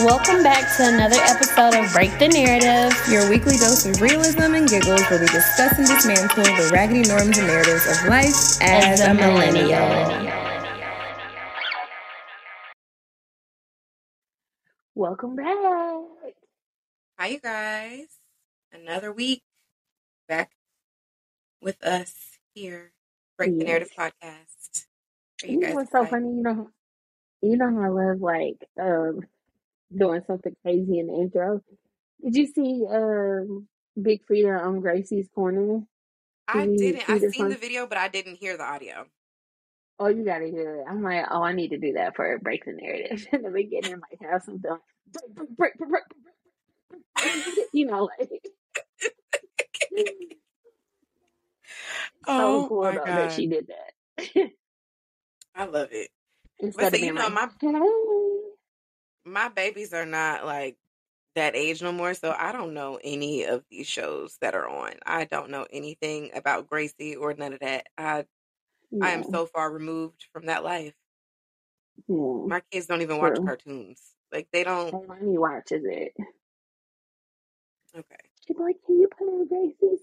Welcome back to another episode of Break the Narrative, your weekly dose of realism and giggles where we discuss and dismantle the raggedy norms and narratives of life as a millennial. Welcome back. Hi, you guys. Another week back with us here, Break the Narrative podcast. You guys, what's so funny? You know how I love doing something crazy in the intro. Did you see Big Freedia on Gracie's Corner? I seen the video, but I didn't hear the audio. Oh, you gotta hear it. I'm like, oh, I need to do that for a Break the Narrative in the beginning. Like, have something like, break. Oh, so cool, my God. That she did that. I love it. Instead of being my babies are not like that age no more, so I don't know any of these shows that are on. I don't know anything about Gracie or none of that. I am so far removed from that life. Yeah. My kids don't even watch cartoons. Like, they don't. My mommy watches it. Okay. She's like, can you put on Gracie's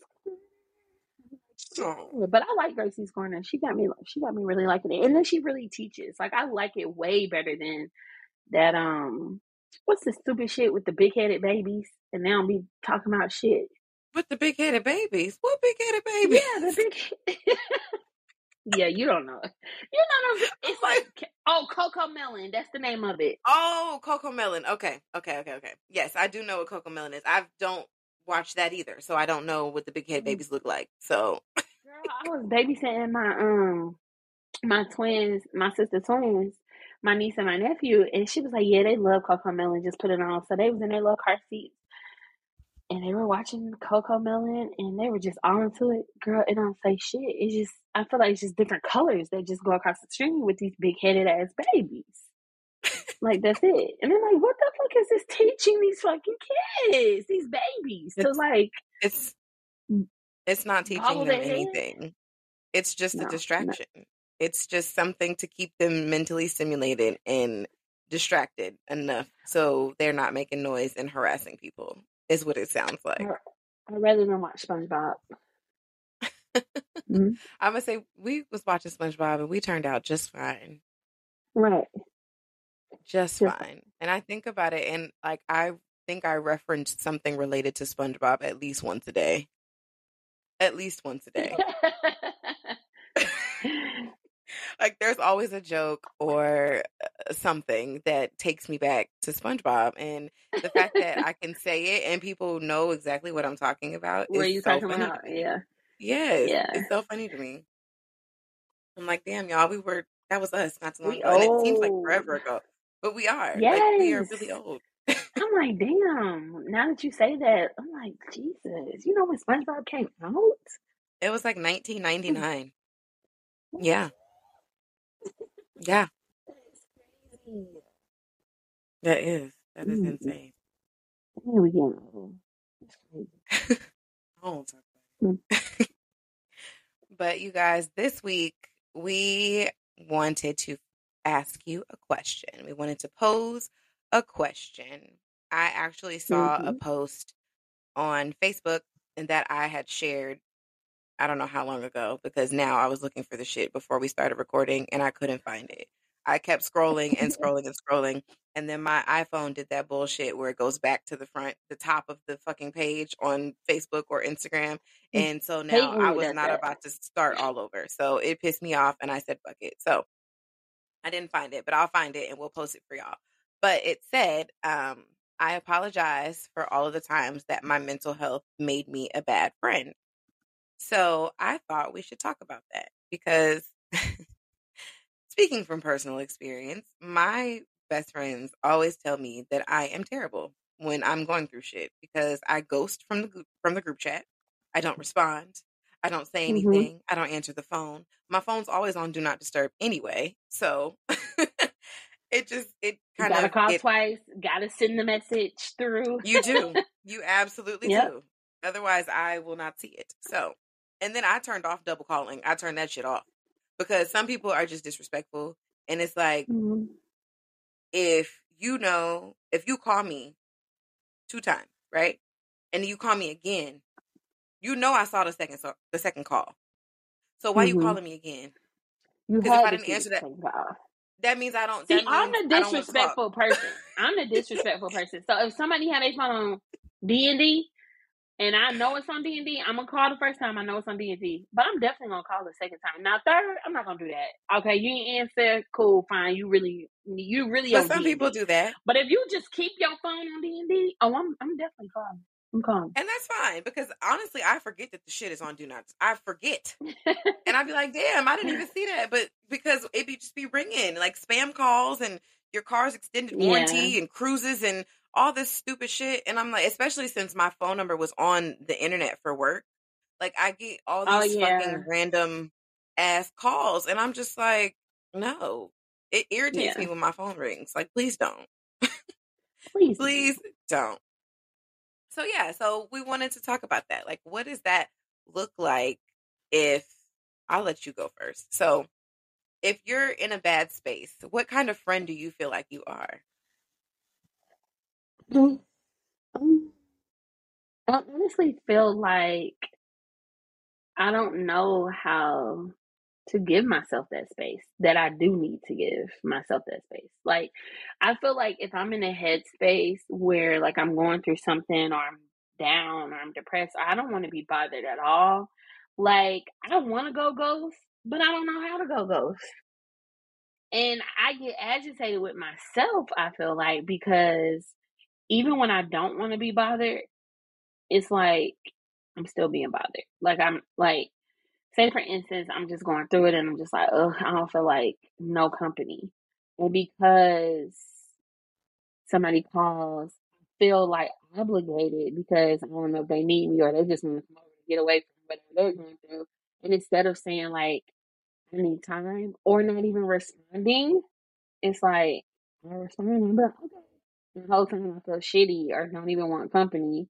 Corner? Oh. But I like Gracie's Corner. She got me really liking it. And then she really teaches. Like, I like it way better than that, what's the stupid shit with the big-headed babies? And they don't be talking about shit. With the big-headed babies? What big-headed babies? Yeah, yeah, you don't know. You don't know. It's like, Cocomelon. That's the name of it. Oh, Cocomelon. Okay. Yes, I do know what Cocomelon is. I don't watch that either, so I don't know what the big-headed babies look like, so. Girl, I was babysitting my sister twins, my niece and my nephew, and she was like, yeah, they love Cocomelon, just put it on. So they was in their little car seats and they were watching Cocomelon and they were just all into it. Girl, it don't say shit. It's just, I feel like it's just different colors that just go across the screen with these big headed ass babies. Like, that's it. And I'm like, what the fuck is this teaching these fucking kids, these babies? So like, it's not teaching them anything. Head? It's just a distraction. No. It's just something to keep them mentally stimulated and distracted enough so they're not making noise and harassing people, is what it sounds like. I'd rather than watch SpongeBob. Mm-hmm. I'm going to say, we was watching SpongeBob and we turned out just fine. Right. Just fine. And I think about it and, like, I think I referenced something related to SpongeBob at least once a day. Like, there's always a joke or something that takes me back to SpongeBob, and the fact that I can say it and people know exactly what I'm talking about is so funny. Yeah, it's so funny to me. I'm like, damn, y'all, that was us not too long ago, and it seems like forever ago, but we are. Yes. Like, we are really old. I'm like, damn. Now that you say that, I'm like, Jesus. You know when SpongeBob came out? It was like 1999. Yeah. That is insane. Here we go. But you guys, this week we wanted to ask you a question. We wanted to pose a question. I actually saw a post on Facebook that I had shared. I don't know how long ago, because now I was looking for the shit before we started recording and I couldn't find it. I kept scrolling and scrolling and scrolling. And then my iPhone did that bullshit where it goes back to the top of the fucking page on Facebook or Instagram. And so now I was not about to start all over. So it pissed me off and I said, fuck it. So I didn't find it, but I'll find it and we'll post it for y'all. But it said, I apologize for all of the times that my mental health made me a bad friend. So I thought we should talk about that because speaking from personal experience, my best friends always tell me that I am terrible when I'm going through shit because I ghost from the group chat. I don't respond. I don't say anything. I don't answer the phone. My phone's always on Do Not Disturb anyway. So it gotta call twice. Gotta send the message through. You do. You absolutely do. Otherwise, I will not see it. So, and then I turned off double calling. I turned that shit off because some people are just disrespectful. And it's like, if you know, if you call me 2 times, right? And you call me again, you know I saw the second call. So why you calling me again? Because if I didn't answer that, that means I don't. See, I'm the disrespectful person. I'm the disrespectful person. So if somebody had their phone on D&D, and I know it's on D&D, I'm going to call the first time I know it's on D&D. But I'm definitely going to call the second time. Now, third, I'm not going to do that. Okay, you ain't answer. Cool, fine. You really but some D&D. People do that. But if you just keep your phone on D&D, oh, I'm definitely calling. I'm calling. And that's fine. Because, honestly, I forget that the shit is on Do Not. I forget. And I'd be like, damn, I didn't even see that. But because it be just be ringing. Like, spam calls and your car's extended warranty and cruises and all this stupid shit. And I'm like, especially since my phone number was on the internet for work. Like, I get all these fucking random ass calls. And I'm just like, no. It irritates me when my phone rings. Like, please don't. Please don't. So, yeah. So, we wanted to talk about that. Like, what does that look like if... I'll let you go first. So, if you're in a bad space, what kind of friend do you feel like you are? I honestly feel like I don't know how to give myself that space that I do need to give myself that space. Like, I feel like if I'm in a headspace where like I'm going through something or I'm down or I'm depressed, I don't want to be bothered at all. Like, I don't want to go ghost, but I don't know how to go ghost. And I get agitated with myself, I feel like, because even when I don't want to be bothered, it's like I'm still being bothered. Like, I'm like, say for instance, I'm just going through it and I'm just like, ugh, I don't feel like no company. And because somebody calls, I feel like obligated because I don't know if they need me or they just want to come over and get away from whatever they're going through. And instead of saying like, any time or not even responding, it's like I'm responding, but okay. The whole time I feel shitty or don't even want company,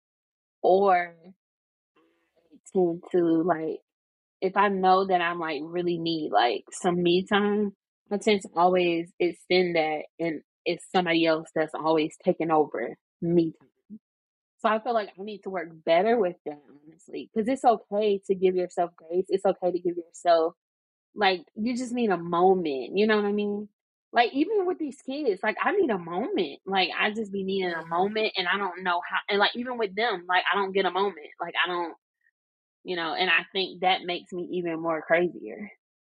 or I tend to like if I know that I'm like really need like some me time, I tend to always extend that, and it's somebody else that's always taking over me time. So I feel like I need to work better with that, honestly, because it's okay to give yourself grace. It's okay to give yourself. Like, you just need a moment. You know what I mean? Like, even with these kids, like, I need a moment. Like, I just be needing a moment, and I don't know how. And, like, even with them, like, I don't get a moment. Like, I don't, you know, and I think that makes me even more crazier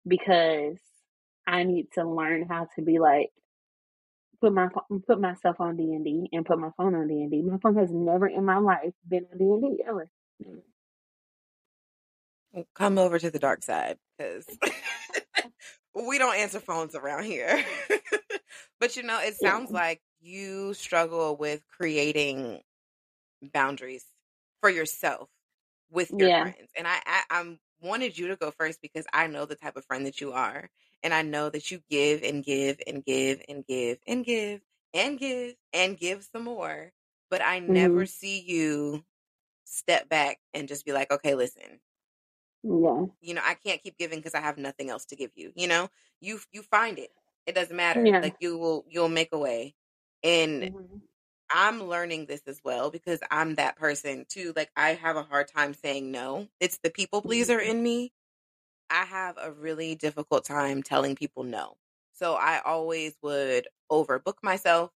because I need to learn how to be, like, put myself on D&D and put my phone on D&D. My phone has never in my life been on D&D, ever. Come over to the dark side because we don't answer phones around here. But, you know, it sounds like you struggle with creating boundaries for yourself with your friends. And I wanted you to go first because I know the type of friend that you are. And I know that you give and give and give and give and give and give and give some more. But I never see you step back and just be like, okay, listen. Yeah. You know, I can't keep giving because I have nothing else to give you. You know, you find it. It doesn't matter. Yeah. Like you'll make a way. And I'm learning this as well because I'm that person too. Like I have a hard time saying no. It's the people pleaser in me. I have a really difficult time telling people no. So I always would overbook myself,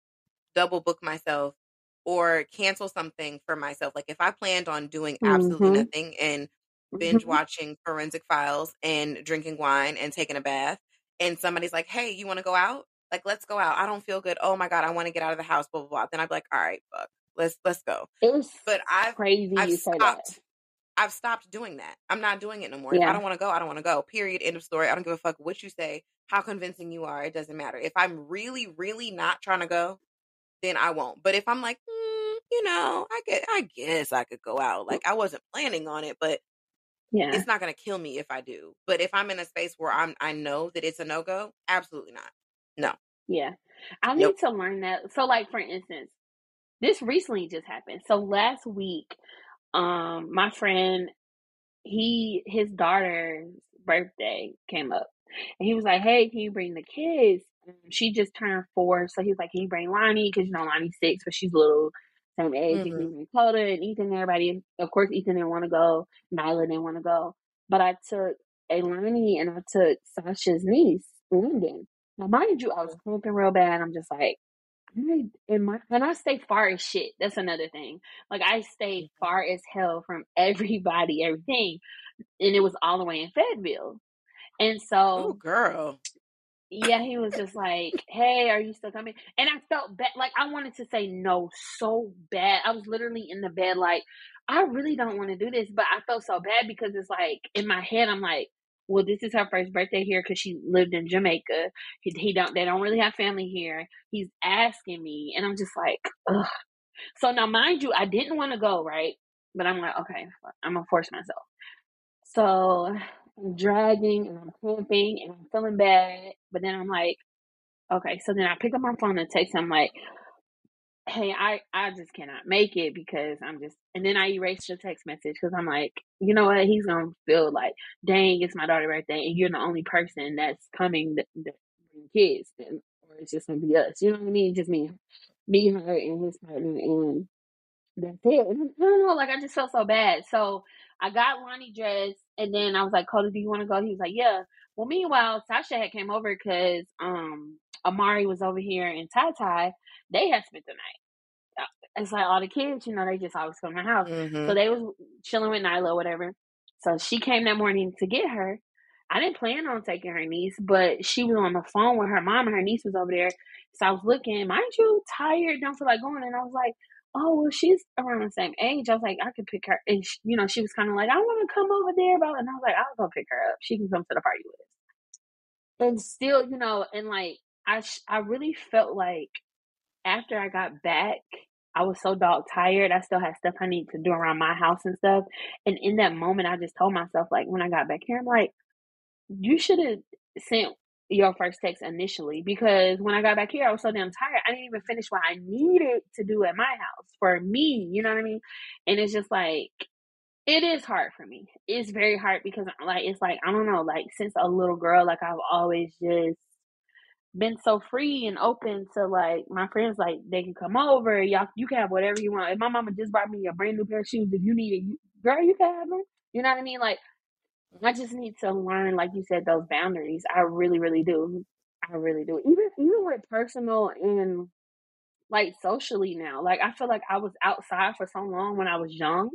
double book myself, or cancel something for myself. Like if I planned on doing absolutely nothing and binge watching Forensic Files and drinking wine and taking a bath, and somebody's like, hey, you want to go out? Like, let's go out. I don't feel good. Oh my God, I want to get out of the house, blah, blah, blah. Then I'd be like, all right, fuck, let's go. It was but I've stopped doing that. I'm not doing it no more. Yeah. I don't want to go. I don't want to go. Period. End of story. I don't give a fuck what you say, how convincing you are. It doesn't matter. If I'm really, really not trying to go, then I won't. But if I'm like, you know, I guess I could go out. Like I wasn't planning on it, but yeah. It's not going to kill me if I do. But if I'm in a space where I know that it's a no-go, absolutely not. No. Yeah. I need to learn that. So like, for instance, this recently just happened. So last week, my friend, his daughter's birthday came up and he was like, hey, can you bring the kids? she just turned 4, so he was like, can you bring Lonnie? Because, you know, Lonnie's 6, but she's little, same age, mm-hmm. Dakota and Ethan and everybody. Of course, Ethan didn't want to go. Nyla didn't want to go. But I took Alani and I took Sasha's niece, Linden. Now, mind you, I was cramping real bad. I'm just like, and I stay far as shit. That's another thing. Like, I stayed far as hell from everybody, everything. And it was all the way in Fedville. And so, oh, girl. Yeah, he was just like, hey, are you still coming? And I felt bad. Like, I wanted to say no so bad. I was literally in the bed like, I really don't want to do this. But I felt so bad because it's like, in my head, I'm like, well, this is her first birthday here because she lived in Jamaica. They don't really have family here. He's asking me. And I'm just like, ugh. So now, mind you, I didn't want to go, right? But I'm like, okay, I'm going to force myself. So I'm dragging and I'm cramping and I'm feeling bad. But then I'm like, okay. So then I pick up my phone and text him. I'm like, hey, I just cannot make it because I'm just, and then I erased your text message because I'm like, you know what? He's going to feel like, dang, it's my daughter's birthday and you're the only person that's coming to bring kids. And, or it's just going to be us. You know what I mean? Just me, her, and his partner. And that's it. And I don't know. Like, I just felt so bad. So I got Lonnie dressed and then I was like, Cody, do you want to go? He was like, yeah. Well, meanwhile, Sasha had came over because Amari was over here and Ty. They had spent the night. It's like all the kids, you know, they just always come to my house. Mm-hmm. So they was chilling with Nyla or whatever. So she came that morning to get her. I didn't plan on taking her niece, but she was on the phone with her mom and her niece was over there. So I was looking, mind you, tired, don't feel like going. And I was like, oh, well, she's around the same age. I was like, I could pick her. And, she, you know, she was kind of like, I want to come over there, bro. And I was like, I'll go pick her up. She can come to the party with us. And still, you know, and like, I really felt like after I got back, I was so dog tired. I still had stuff I need to do around my house and stuff. And in that moment, I just told myself, like, when I got back here, I'm like, you should have sent your first text initially, because when I got back here, I was so damn tired. I didn't even finish what I needed to do at my house for me. You know what I mean? And it's just like, it is hard for me. It's very hard because like, it's like, I don't know, like since a little girl, like I've always just been so free and open to like my friends, like they can come over. Y'all, you can have whatever you want. If my mama just bought me a brand new pair of shoes, if you need it, girl, you can have them. You know what I mean? Like, I just need to learn, like you said, those boundaries. I really, really do. I really do. Even with personal and like socially now, like I feel like I was outside for so long when I was young.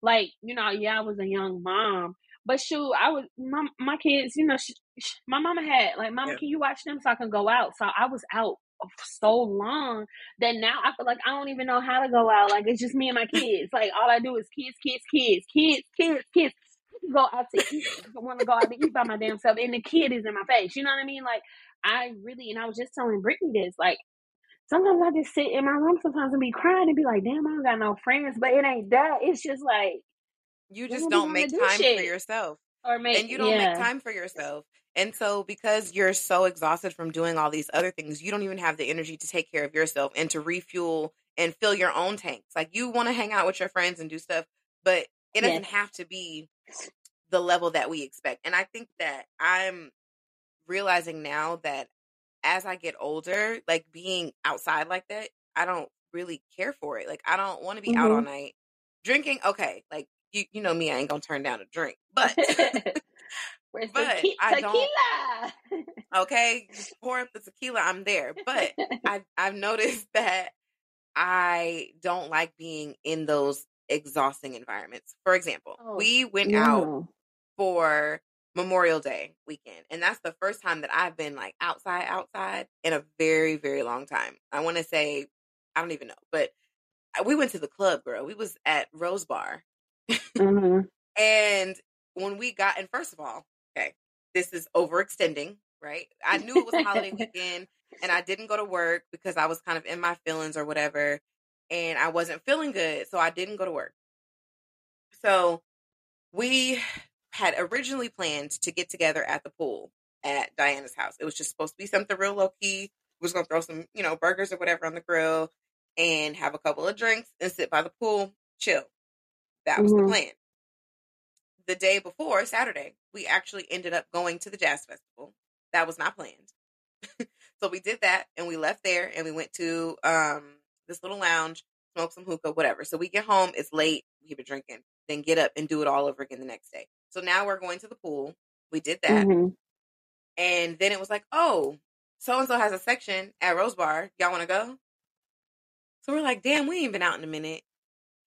Like, you know, yeah, I was a young mom, but shoot, my kids, you know, my mama had like, mama, can you watch them so I can go out? So I was out so long that now I feel like I don't even know how to go out. Like, it's just me and my kids. Like, all I do is kids. Go out to eat. I want to go out to eat by my damn self, and the kid is in my face. You know what I mean? Like, I was just telling Brittany this. Like, sometimes I just sit in my room sometimes and be crying and be like, "Damn, I don't got no friends." But it ain't that. It's just like you just don't make time for yourself, make time for yourself. And so, because you're so exhausted from doing all these other things, you don't even have the energy to take care of yourself and to refuel and fill your own tanks. Like, you want to hang out with your friends and do stuff, but it doesn't have to be the level that we expect. And I think that I'm realizing now that as I get older, like being outside like that, I don't really care for it. Like, I don't want to be out all night drinking. Okay. Like, you know me, I ain't going to turn down a drink, but I don't. Okay. Just pour up the tequila. I'm there. But I've noticed that I don't like being in those exhausting environments. For example, we went out for Memorial Day weekend, and that's the first time that I've been like outside in a very, very long time. I want to say, I don't even know, but we went to the club, girl. We was at Rose Bar. Mm-hmm. And when we got, and first of all, okay, this is overextending, right? I knew it was a holiday weekend and I didn't go to work because I was kind of in my feelings or whatever. And I wasn't feeling good, so I didn't go to work. So we had originally planned to get together at the pool at Diana's house. It was just supposed to be something real low-key. We was going to throw some, you know, burgers or whatever on the grill and have a couple of drinks and sit by the pool, chill. That was the plan. The day before, Saturday, we actually ended up going to the jazz festival. That was not planned. So we did that and we left there and we went to this little lounge, smoked some hookah, whatever. So we get home, it's late, we've been drinking, then get up and do it all over again the next day. So now we're going to the pool. We did that. Mm-hmm. And then it was like, oh, so-and-so has a section at Rose Bar. Y'all want to go? So we're like, damn, we ain't been out in a minute.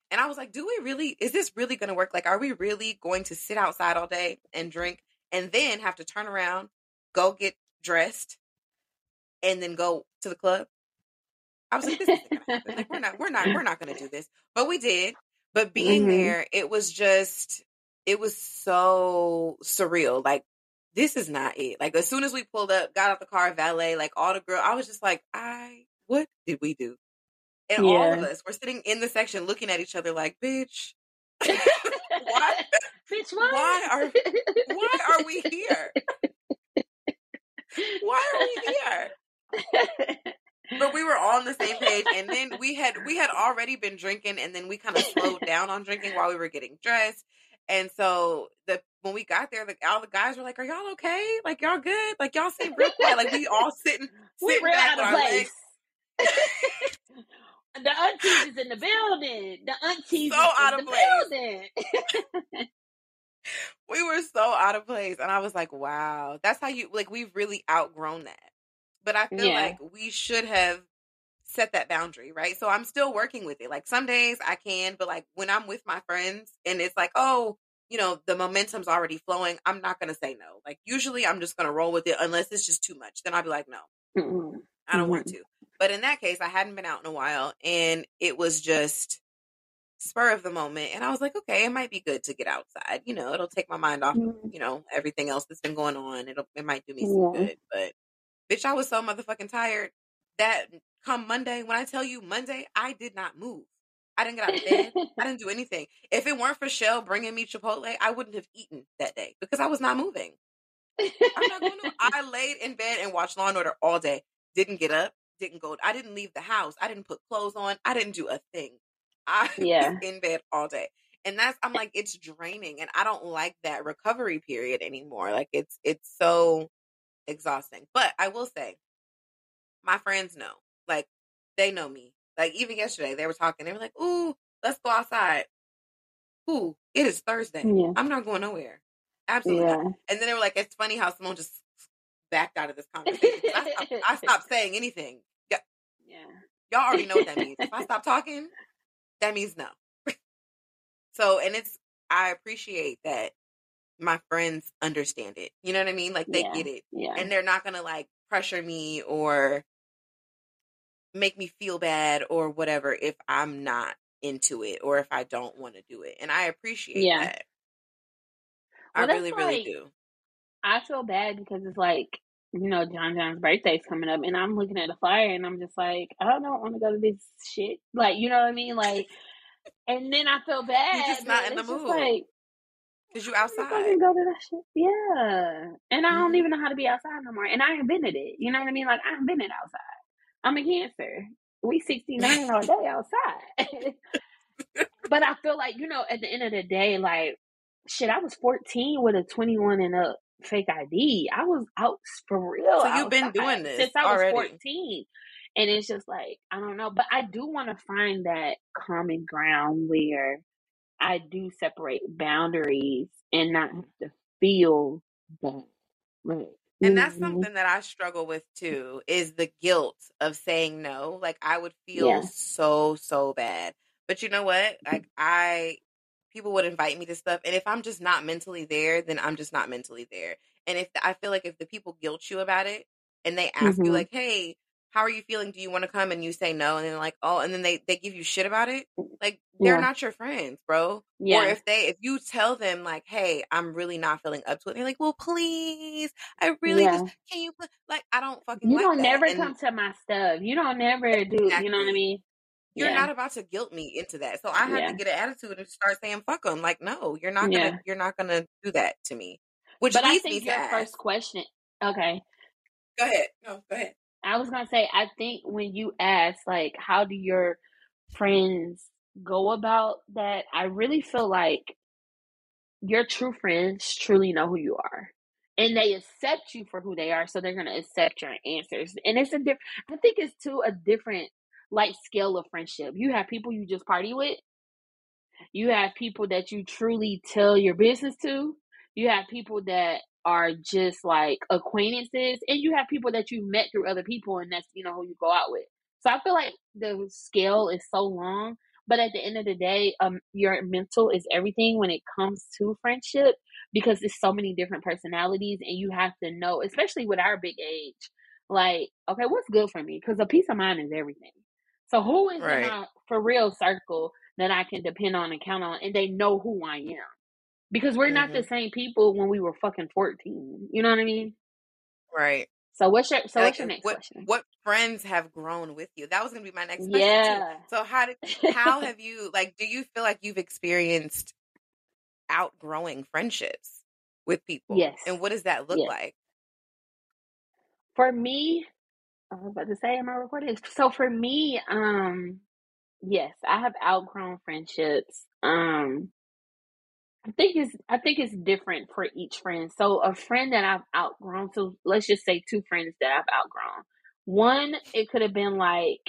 And I was like, do we really, is this really going to work? Like, are we really going to sit outside all day and drink and then have to turn around, go get dressed, and then go to the club? I was like, this isn't going to happen. Like, we're not going to do this. But we did. But being mm-hmm. there, it was just, it was so surreal. Like, this is not it. Like, as soon as we pulled up, got out the car, valet, like all the girls, I was just like, what did we do? And yeah. all of us were sitting in the section looking at each other like, bitch, why are we here? Why are we here? But we were all on the same page. And then we had already been drinking, and then we kind of slowed down on drinking while we were getting dressed. And so when we got there, all the guys were like, are y'all okay? Like, y'all good? Like, y'all seem real quiet. Like, we all sitting we're back out of place. Legs. The aunties is in the building. We were so out of place. And I was like, wow, that's how you, like, we've really outgrown that. But I feel like we should have set that boundary, right? So I'm still working with it. Like, some days I can, but like when I'm with my friends and it's like, oh, you know, the momentum's already flowing, I'm not going to say no. Like, usually I'm just going to roll with it unless it's just too much. Then I'll be like, no, mm-hmm. I don't mm-hmm. want to. But in that case, I hadn't been out in a while, and it was just spur of the moment. And I was like, okay, it might be good to get outside. You know, it'll take my mind off, you know, everything else that's been going on. It might do me some good. But, bitch, I was so motherfucking tired that come Monday, when I tell you Monday, I did not move. I didn't get out of bed. I didn't do anything. If it weren't for Shell bringing me Chipotle, I wouldn't have eaten that day because I was not moving. I'm not going to. I laid in bed and watched Law & Order all day. Didn't get up. Didn't go. I didn't leave the house. I didn't put clothes on. I didn't do a thing. I was in bed all day, and that's. I'm like, it's draining, and I don't like that recovery period anymore. Like it's so exhausting. But I will say, my friends know. Like, they know me. Like, even yesterday, they were talking. They were like, "Ooh, let's go outside." Ooh, it is Thursday. Yeah. I'm not going nowhere. Absolutely not. And then they were like, "It's funny how Simone just backed out of this conversation." I stopped saying anything. Yeah. Y'all already know what that means. If I stop talking, that means no. So, and I appreciate that my friends understand it. You know what I mean? Like, they get it. Yeah. And they're not going to, like, pressure me or make me feel bad or whatever if I'm not into it or if I don't want to do it. And I appreciate that. Well, I really, really do. I feel bad because it's like, you know, John's birthday's coming up, and I'm looking at the flyer, and I'm just like, I don't want to go to this shit. Like, you know what I mean? Like, and then I feel bad. You're just not in the mood. Like, cause you outside. I can go to that shit. Yeah, and I don't even know how to be outside no more. And I invented it. You know what I mean? Like, I invented outside. I'm a Cancer. We 69 all day outside. But I feel like, you know, at the end of the day, like, shit, I was 14 with a 21 and up fake ID. I was out for real. So you've been doing this since I already was 14, and it's just like, I don't know. But I do want to find that common ground where I do separate boundaries and not have to feel that. Like, and that's something that I struggle with too, is the guilt of saying no. Like, I would feel so bad. But you know what? Like, people would invite me to stuff, and if I'm just not mentally there, then I'm just not mentally there. And I feel like if the people guilt you about it, and they ask you like, "Hey, how are you feeling? Do you want to come?" and you say no, and they're like, "Oh," and then they give you shit about it. Like, they're not your friends, bro. Yeah. Or if you tell them like, "Hey, I'm really not feeling up to it," and they're like, "Well, please, I really just can you like I don't fucking you like don't that. Never and come to my stuff. You don't never do. Exactly. You know what I mean." You're not about to guilt me into that. So I have to get an attitude and start saying, fuck them. Like, no, you're not going to, you're not going to do that to me. Which but leads I think me your to first ask. Question. Okay. Go ahead. No, go ahead. I was going to say, I think when you ask, like, how do your friends go about that? I really feel like your true friends truly know who you are. and they accept you for who they are, so they're going to accept your answers. And it's a different, I think it's too a different like scale of friendship. You have people you just party with. You have people that you truly tell your business to. You have people that are just like acquaintances, and you have people that you met through other people, and that's, you know, who you go out with. So I feel like the scale is so long, but at the end of the day, your mental is everything when it comes to friendship, because there's so many different personalities, and you have to know, especially with our big age, like, okay, what's good for me? Because a peace of mind is everything. So who is in my for real circle that I can depend on and count on, and they know who I am? Because we're not the same people when we were fucking 14. You know what I mean? Right. So what's your next question? What friends have grown with you? That was going to be my next question. Yeah. Too. So how have you, like, do you feel like you've experienced outgrowing friendships with people? Yes. And what does that look like? For me, I was about to say, am I recording? So for me, yes, I have outgrown friendships. I think it's different for each friend. So a friend that I've outgrown, so let's just say two friends that I've outgrown. One, it could have been like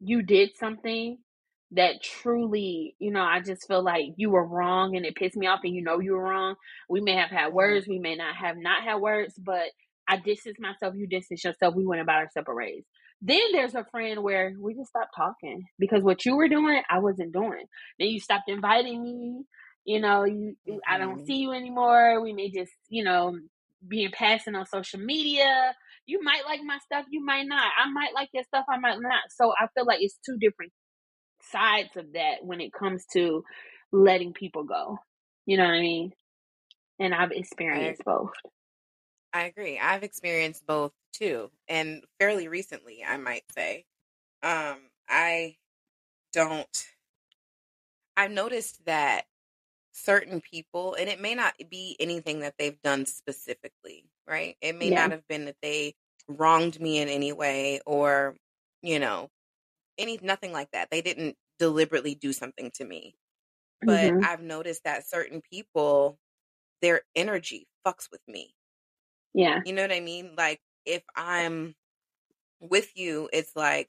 you did something that truly, you know, I just feel like you were wrong and it pissed me off, and you know you were wrong. We may have had words, we may not have had words, but I distanced myself, you distanced yourself, we went about our separate ways. Then there's a friend where we just stopped talking because what you were doing, I wasn't doing. Then you stopped inviting me. You know, I don't see you anymore. We may just, you know, be in passing on social media. You might like my stuff. You might not. I might like your stuff. I might not. So I feel like it's two different sides of that when it comes to letting people go. You know what I mean? And I've experienced both. I agree. I've experienced both too, and fairly recently, I might say. I've noticed that certain people, and it may not be anything that they've done specifically, right? It may not have been that they wronged me in any way, or, you know, nothing like that. They didn't deliberately do something to me. But I've noticed that certain people, their energy fucks with me. Yeah. You know what I mean? Like, if I'm with you, it's like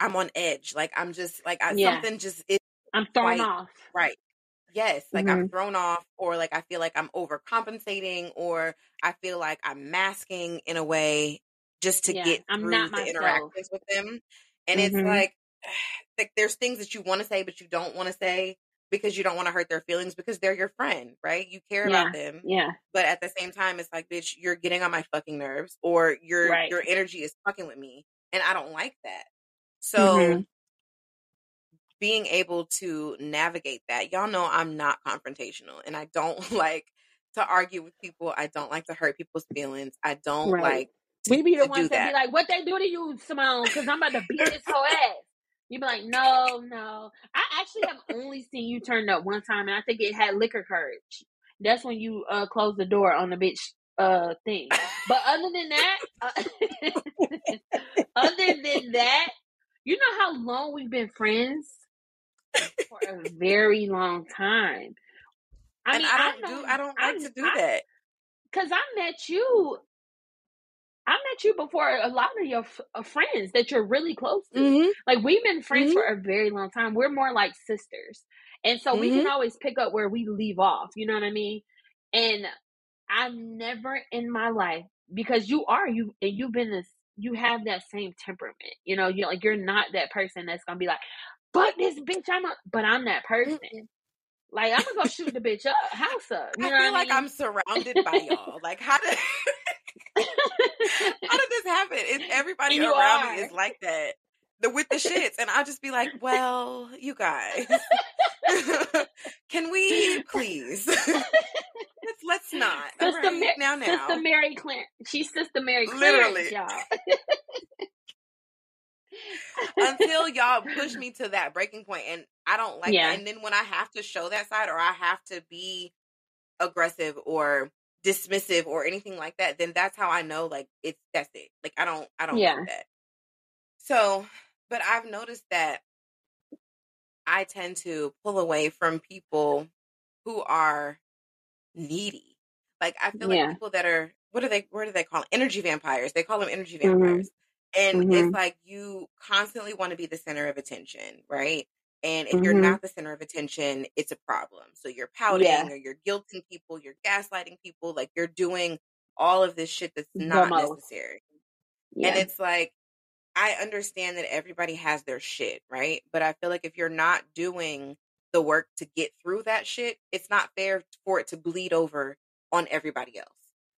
I'm on edge. Like, I'm just like something just is. I'm thrown off. Right. Yes. Like, I'm thrown off, or like I feel like I'm overcompensating, or I feel like I'm masking in a way just to get through the interactions with them. And it's like there's things that you want to say, but you don't want to say, because you don't want to hurt their feelings, because they're your friend, right? You care about them. Yeah. But at the same time, it's like, bitch, you're getting on my fucking nerves, or your energy is fucking with me, and I don't like that. So being able to navigate that, y'all know I'm not confrontational, and I don't like to argue with people. I don't like to hurt people's feelings. I don't like to, we be the ones that be like, what they do to you, Simone? Because I'm about to beat this whole ass. You'd be like, no. I actually have only seen you turn up one time, and I think it had liquor courage. That's when you closed the door on the bitch thing. But other than that, you know how long we've been friends? For a very long time. I don't like to do that. Because I met you before a lot of your friends that you're really close to. Like, we've been friends for a very long time. We're more like sisters. And so we can always pick up where we leave off. You know what I mean? And I've never in my life, because you have that same temperament. You know, you're like, you're not that person that's going to be like, but this bitch, but I'm that person. Like, I'm going to go shoot the bitch up, house up. You know what I mean? Like, I'm surrounded by y'all. Like, how did this happen? It's everybody around me is like that, with the shits, and I'll just be like, well, you guys, can we please let's not. Sister, right, now. Sister Mary Clint. She's Sister Mary Clint. Literally, y'all. Until y'all push me to that breaking point, and I don't like that. And then when I have to show that side, or I have to be aggressive or dismissive or anything like that, then that's how I know, like, that's it. Like, I don't like that. So, but I've noticed that I tend to pull away from people who are needy, Like, I feel like people that are, what do they call it? Energy vampires. They call them energy vampires. Mm-hmm. And it's like, you constantly want to be the center of attention, right? And if you're not the center of attention, it's a problem. So you're pouting or you're guilting people, you're gaslighting people, like you're doing all of this shit that's not necessary. Yeah. And it's like, I understand that everybody has their shit, right? But I feel like if you're not doing the work to get through that shit, it's not fair for it to bleed over on everybody else.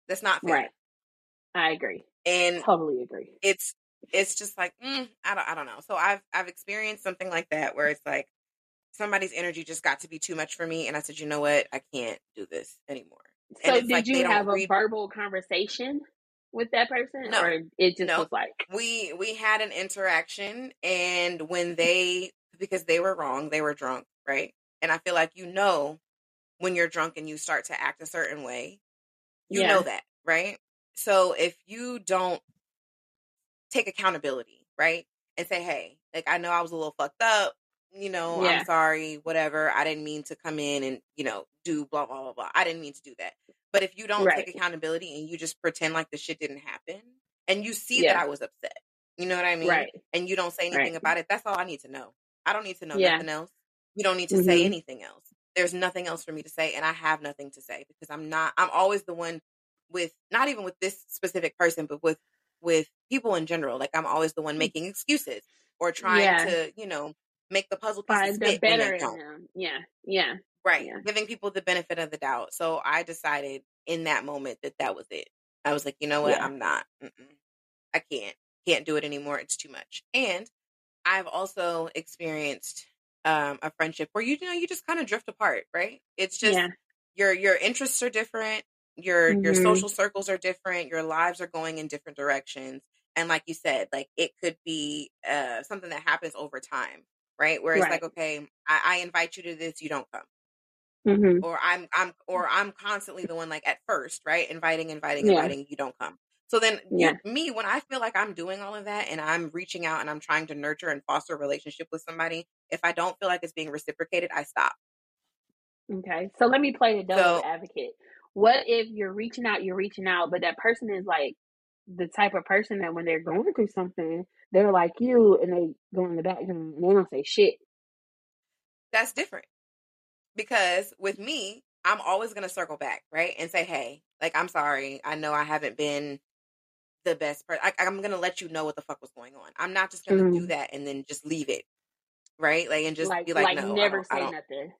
That's not fair. Right. I agree. And totally agree. It's just like, I don't know. So I've experienced something like that where it's like somebody's energy just got to be too much for me. And I said, you know what? I can't do this anymore. So did like you have a verbal conversation with that person? No, or it just was like, we had an interaction, and when they, because they were wrong, they were drunk. Right. And I feel like, you know, when you're drunk and you start to act a certain way, you know that. Right. So if you don't take accountability, right, and say, hey, like, I know I was a little fucked up, you know, I'm sorry, whatever. I didn't mean to come in and, you know, do blah, blah, blah, blah. I didn't mean to do that. But if you don't take accountability and you just pretend like the shit didn't happen, and you see that I was upset, you know what I mean? Right. And you don't say anything about it, that's all I need to know. I don't need to know nothing else. You don't need to say anything else. There's nothing else for me to say, and I have nothing to say, because I'm always the one with, not even with this specific person, but with people in general. Like, I'm always the one making excuses or trying to, you know, make the puzzle pieces fit when they don't. Yeah. Yeah. Right. Yeah. Giving people the benefit of the doubt. So I decided in that moment that was it. I was like, you know what? Yeah. I'm not, I can't do it anymore. It's too much. And I've also experienced a friendship where, you know, you just kind of drift apart, right? It's just your interests are different. Your social circles are different. Your lives are going in different directions. And like you said, like, it could be something that happens over time, right? Where it's like, okay, I invite you to this, you don't come. Mm-hmm. Or I'm constantly the one, like, at first, right? Inviting, you don't come. So then me, when I feel like I'm doing all of that and I'm reaching out and I'm trying to nurture and foster a relationship with somebody, if I don't feel like it's being reciprocated, I stop. Okay. So let me play the devil's advocate. What if you're reaching out, but that person is like the type of person that when they're going through something, they're like you, and they go in the back and they don't say shit. That's different. Because with me, I'm always going to circle back, right? And say, hey, like, I'm sorry. I know I haven't been the best person. I'm going to let you know what the fuck was going on. I'm not just going to do that and then just leave it, right? Like, and just be like no, never say nothing.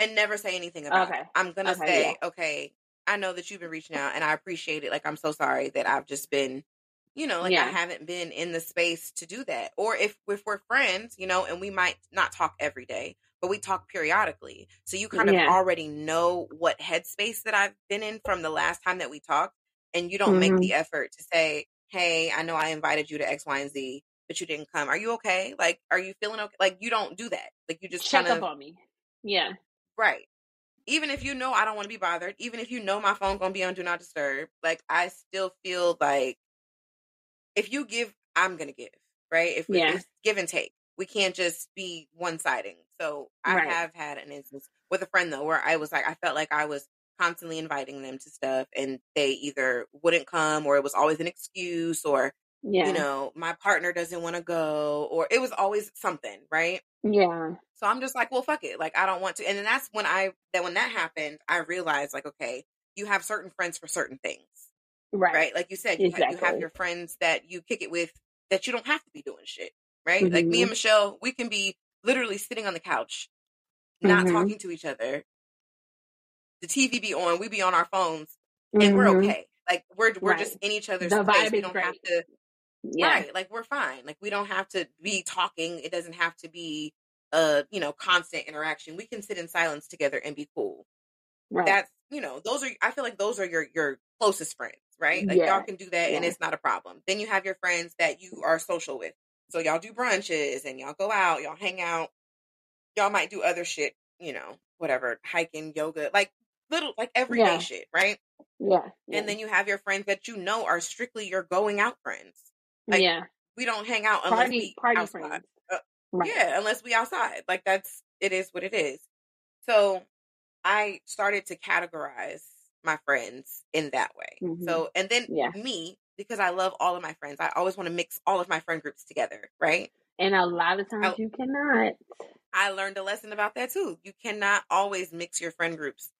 And never say anything about it. I'm going to say, okay, I know that you've been reaching out and I appreciate it. Like, I'm so sorry that I've just been, you know, like I haven't been in the space to do that. Or if we're friends, you know, and we might not talk every day, but we talk periodically. So you kind of already know what headspace that I've been in from the last time that we talked. And you don't make the effort to say, hey, I know I invited you to X, Y, and Z, but you didn't come. Are you okay? Like, are you feeling okay? Like, you don't do that. Like, you just check up on me. Yeah. Right. Even if you know I don't want to be bothered, even if you know my phone gonna be on Do Not Disturb, like, I still feel like if you give, I'm gonna give, right? If we give and take, we can't just be one-siding. So I have had an instance with a friend, though, where I was like, I felt like I was constantly inviting them to stuff and they either wouldn't come, or it was always an excuse, or, you know, my partner doesn't want to go, or it was always something, right? Yeah. So I'm just like, well, fuck it. Like, I don't want to. And then that's when that happened, I realized, like, okay, you have certain friends for certain things. Right. Right. Like you said, you have your friends that you kick it with that you don't have to be doing shit. Right. Mm-hmm. Like, me and Michelle, we can be literally sitting on the couch, not talking to each other. The TV be on, we be on our phones, and we're okay. Like, we're just in each other's space. We don't have to. Yeah. Right. Like, we're fine. Like, we don't have to be talking. It doesn't have to be you know, constant interaction. We can sit in silence together and be cool. Right. That's, you know, I feel like those are your closest friends, right? Like, y'all can do that and it's not a problem. Then you have your friends that you are social with. So y'all do brunches and y'all go out, y'all hang out. Y'all might do other shit, you know, whatever, hiking, yoga, like little, like everyday shit, right? Yeah. And then you have your friends that you know are strictly your going out friends. Like, we don't hang out unless we outside. Friends. Right. Yeah, unless we outside. Like, it is what it is. So I started to categorize my friends in that way. Mm-hmm. So, and then me, because I love all of my friends, I always want to mix all of my friend groups together, right? And a lot of times you cannot. I learned a lesson about that too. You cannot always mix your friend groups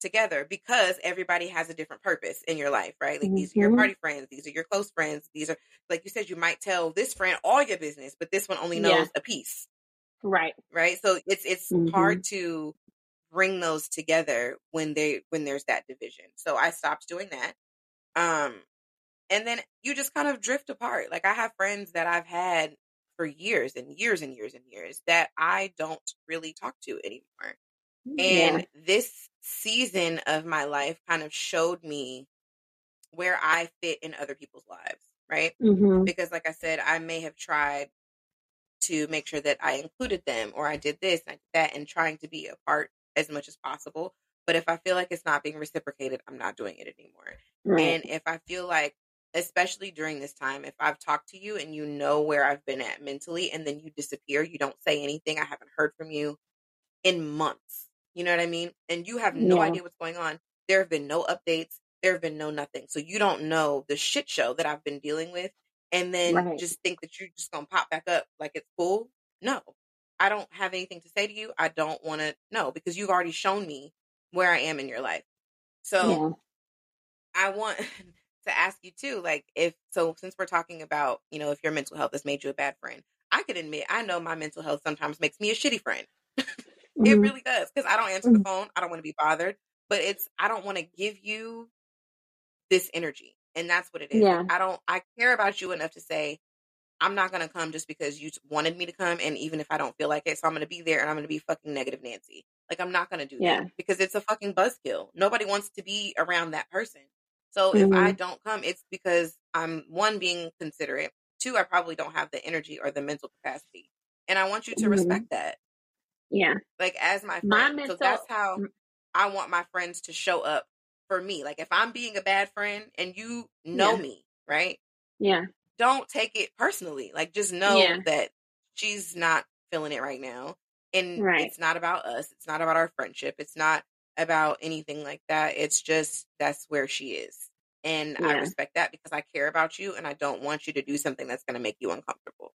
together because everybody has a different purpose in your life, right? Like these are your party friends. These are your close friends. These are, like you said, you might tell this friend all your business, but this one only knows a piece. Right. Right. So it's hard to bring those together when there's that division. So I stopped doing that. And then you just kind of drift apart. Like I have friends that I've had for years and years and years and years that I don't really talk to anymore. And this season of my life kind of showed me where I fit in other people's lives, right? Mm-hmm. Because like I said, I may have tried to make sure that I included them, or I did this and I did that, and trying to be a part as much as possible. But if I feel like it's not being reciprocated, I'm not doing it anymore. Right. And if I feel like, especially during this time, if I've talked to you and you know where I've been at mentally, and then you disappear, you don't say anything, I haven't heard from you in months. You know what I mean? And you have no idea what's going on. There have been no updates. There have been no nothing. So you don't know the shit show that I've been dealing with, and then just think that you're just going to pop back up like it's cool. No, I don't have anything to say to you. I don't want to know, because you've already shown me where I am in your life. So I want to ask you too, like since we're talking about, you know, if your mental health has made you a bad friend, I could admit, I know my mental health sometimes makes me a shitty friend. It really does, because I don't answer the phone. I don't want to be bothered, but I don't want to give you this energy. And that's what it is. Yeah. I care about you enough to say, I'm not going to come just because you wanted me to come. And even if I don't feel like it, so I'm going to be there, and I'm going to be fucking negative Nancy. Like, I'm not going to do that, because it's a fucking buzzkill. Nobody wants to be around that person. So if I don't come, it's because I'm, one, being considerate. Two, I probably don't have the energy or the mental capacity. And I want you to respect that. Yeah. Like, as my friend. So that's how I want my friends to show up for me. Like, if I'm being a bad friend and you know me, right? Yeah. Don't take it personally. Like, just know that she's not feeling it right now. And it's not about us. It's not about our friendship. It's not about anything like that. It's just, that's where she is. And I respect that, because I care about you and I don't want you to do something that's going to make you uncomfortable.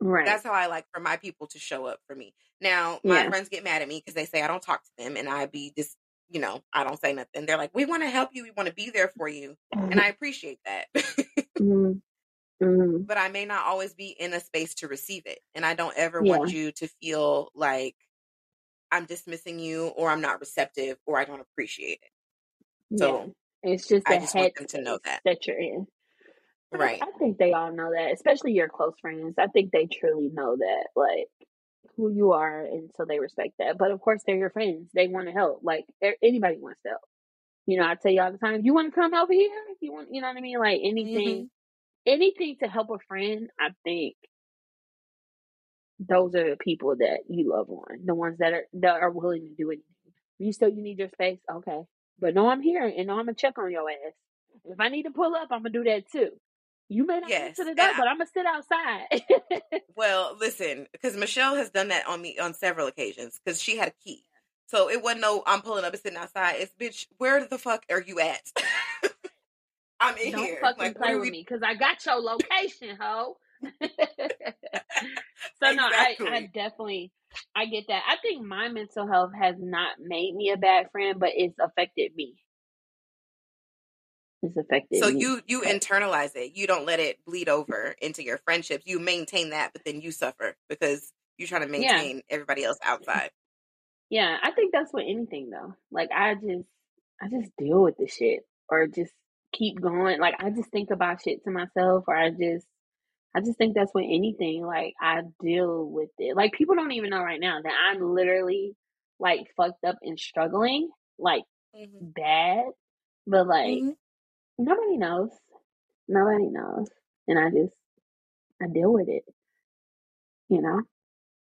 Right. That's how I like for my people to show up for me. Now, my friends get mad at me because they say I don't talk to them, and I be just, you know, I don't say nothing. They're like, we want to help you. We want to be there for you. And I appreciate that. But I may not always be in a space to receive it. And I don't ever want you to feel like I'm dismissing you, or I'm not receptive, or I don't appreciate it. So it's just I just want them to know that you're in. Right. I think they all know that, especially your close friends. I think they truly know that, like, who you are, and so they respect that. But of course, they're your friends. They want to help. Like, anybody wants to help. You know, I tell you all the time, you want to come over here? You want, you know what I mean? Like, anything to help a friend, I think those are the people that you love on. The ones that are willing to do anything. You need your space? Okay. But no, I'm here, and no, I'm going to check on your ass. If I need to pull up, I'm going to do that too. You may not get to the door, but I'm going to sit outside. Well, listen, because Michelle has done that on me on several occasions, because she had a key. So it wasn't no, I'm pulling up and sitting outside. It's, bitch, where the fuck are you at? I'm in here. Don't fucking play with me, because I got your location, ho. No, I definitely, I get that. I think my mental health has not made me a bad friend, but it's affected me. So you internalize it. You don't let it bleed over into your friendships. You maintain that, but then you suffer because you're trying to maintain everybody else outside. Yeah, I think that's with anything though. Like I just deal with the shit, or just keep going. Like I just think about shit to myself, or I just think that's with anything. Like I deal with it. Like people don't even know right now that I'm literally like fucked up and struggling, like bad, but like. Mm-hmm. Nobody knows. And I deal with it, you know,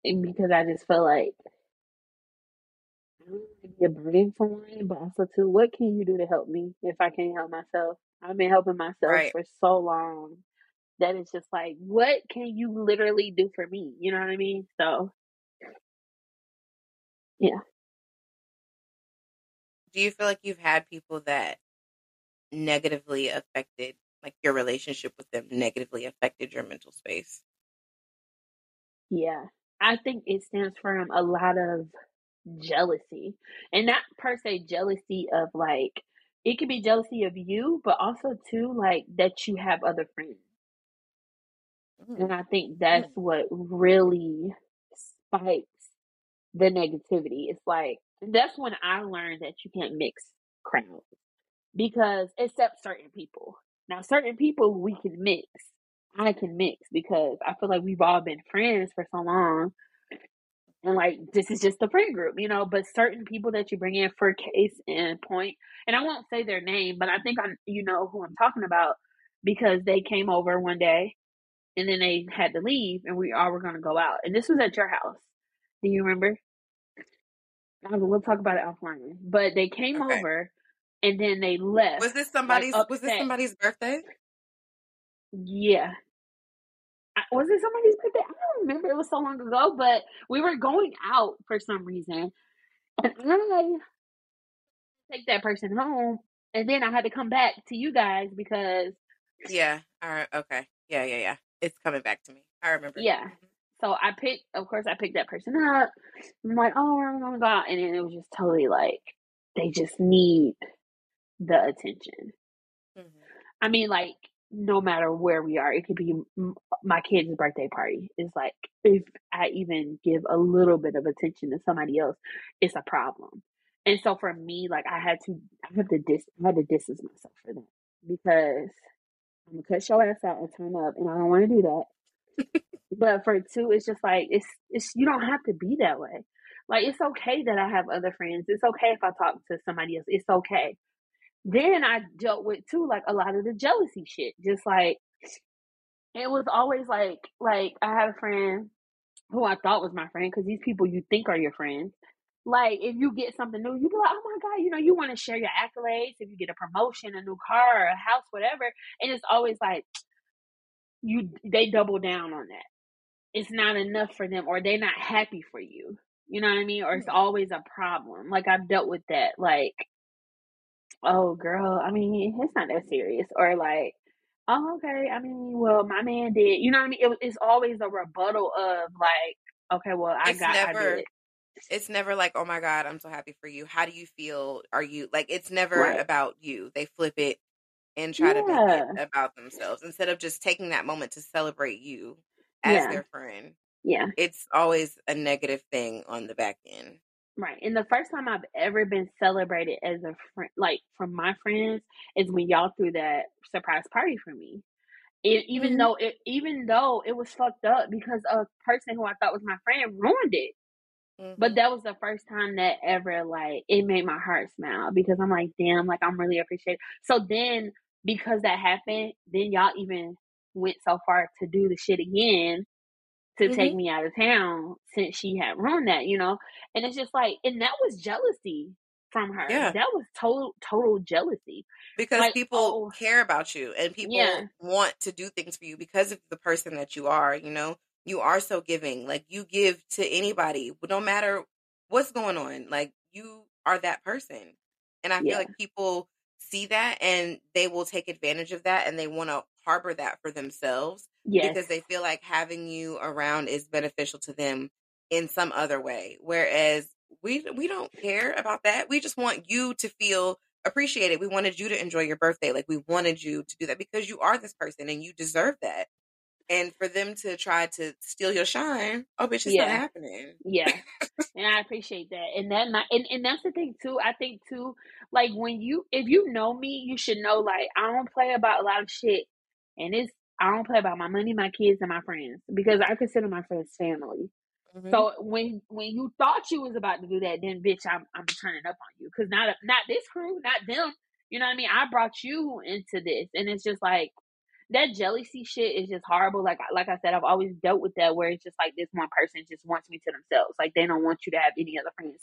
and because I just feel like I don't want to be a burden for one, but also too, what can you do to help me if I can't help myself? I've been helping myself for so long that it's just like, what can you literally do for me? You know what I mean? So, yeah. do you feel like you've had people that negatively affected, like your relationship with them negatively affected your mental space? Yeah, I think it stems from a lot of jealousy, and not per se jealousy of like, it could be jealousy of you, but also too like that you have other friends. And I think that's what really spikes the negativity. It's like, that's when I learned that you can't mix crowds, because except certain people. Now, certain people we can mix. I can mix because I feel like we've all been friends for so long. And like, this is just a friend group, you know, but certain people that you bring in for case and point, and I won't say their name, but I think you know who I'm talking about, because they came over one day and then they had to leave and we all were going to go out. And this was at your house. Do you remember? We'll talk about it offline, but they came over and then they left. Was this somebody's, like, birthday? Yeah. Was it somebody's birthday? I don't remember. It was so long ago, but we were going out for some reason. And I take that person home, and then I had to come back to you guys because... Yeah. All right. Okay. Yeah. It's coming back to me. I remember. Yeah. So I picked that person up. I'm like, oh, we're going to go out. And then it was just totally like, they just need the attention. Mm-hmm. I mean, like, no matter where we are, it could be my kid's birthday party. It's like, if I even give a little bit of attention to somebody else, it's a problem. And so for me, like, I had to distance myself for that, because I'm gonna cut your ass out and turn up, and I don't want to do that. But for two, it's just like, it's you don't have to be that way. Like, it's okay that I have other friends. It's okay if I talk to somebody else. It's okay. Then I dealt with too, like, a lot of the jealousy shit. Just like, it was always like I had a friend who I thought was my friend, because these people you think are your friends. Like, if you get something new, you be like, oh my God, you know, you want to share your accolades. If you get a promotion, a new car, a house, whatever. And it's always like, they double down on that. It's not enough for them, or they're not happy for you. You know what I mean? Or it's always a problem. Like, I've dealt with that. Like, oh, girl, I mean, it's not that serious. Or like, oh, okay, I mean, well, my man did. You know what I mean? It's always a rebuttal of like, okay, well, I did it. It's never like, oh my God, I'm so happy for you. How do you feel? Are you like, it's never about you. They flip it and try to make it about themselves, instead of just taking that moment to celebrate you as their friend. Yeah. It's always a negative thing on the back end. Right. And the first time I've ever been celebrated as a friend, like from my friends, is when y'all threw that surprise party for me. Even though it was fucked up, because a person who I thought was my friend ruined it. Mm-hmm. But that was the first time that ever, like, it made my heart smile, because I'm like, damn, like, I'm really appreciated. So then, because that happened, then y'all even went so far to do the shit again to take me out of town, since she had ruined that, you know? And it's just like, and that was jealousy from her. Yeah. That was total jealousy. Because like, people care about you, and people want to do things for you because of the person that you are, you know? You are so giving. Like, you give to anybody, no matter what's going on. Like, you are that person. And I feel like people see that, and they will take advantage of that, and they want to harbor that for themselves. Yes. Because they feel like having you around is beneficial to them in some other way. Whereas we don't care about that. We just want you to feel appreciated. We wanted you to enjoy your birthday. Like, we wanted you to do that because you are this person and you deserve that. And for them to try to steal your shine, oh, bitch, it's not happening. Yeah. And I appreciate that. And that and that's the thing, too. I think, too, like, if you know me, you should know, like, I don't play about a lot of shit. And I don't play about my money, my kids, and my friends, because I consider my friends family. Mm-hmm. So when you thought you was about to do that, then, bitch, I'm turning up on you. Because not this crew, not them. You know what I mean? I brought you into this. And it's just like, that jealousy shit is just horrible. Like I said, I've always dealt with that, where it's just like, this one person just wants me to themselves. Like, they don't want you to have any other friends.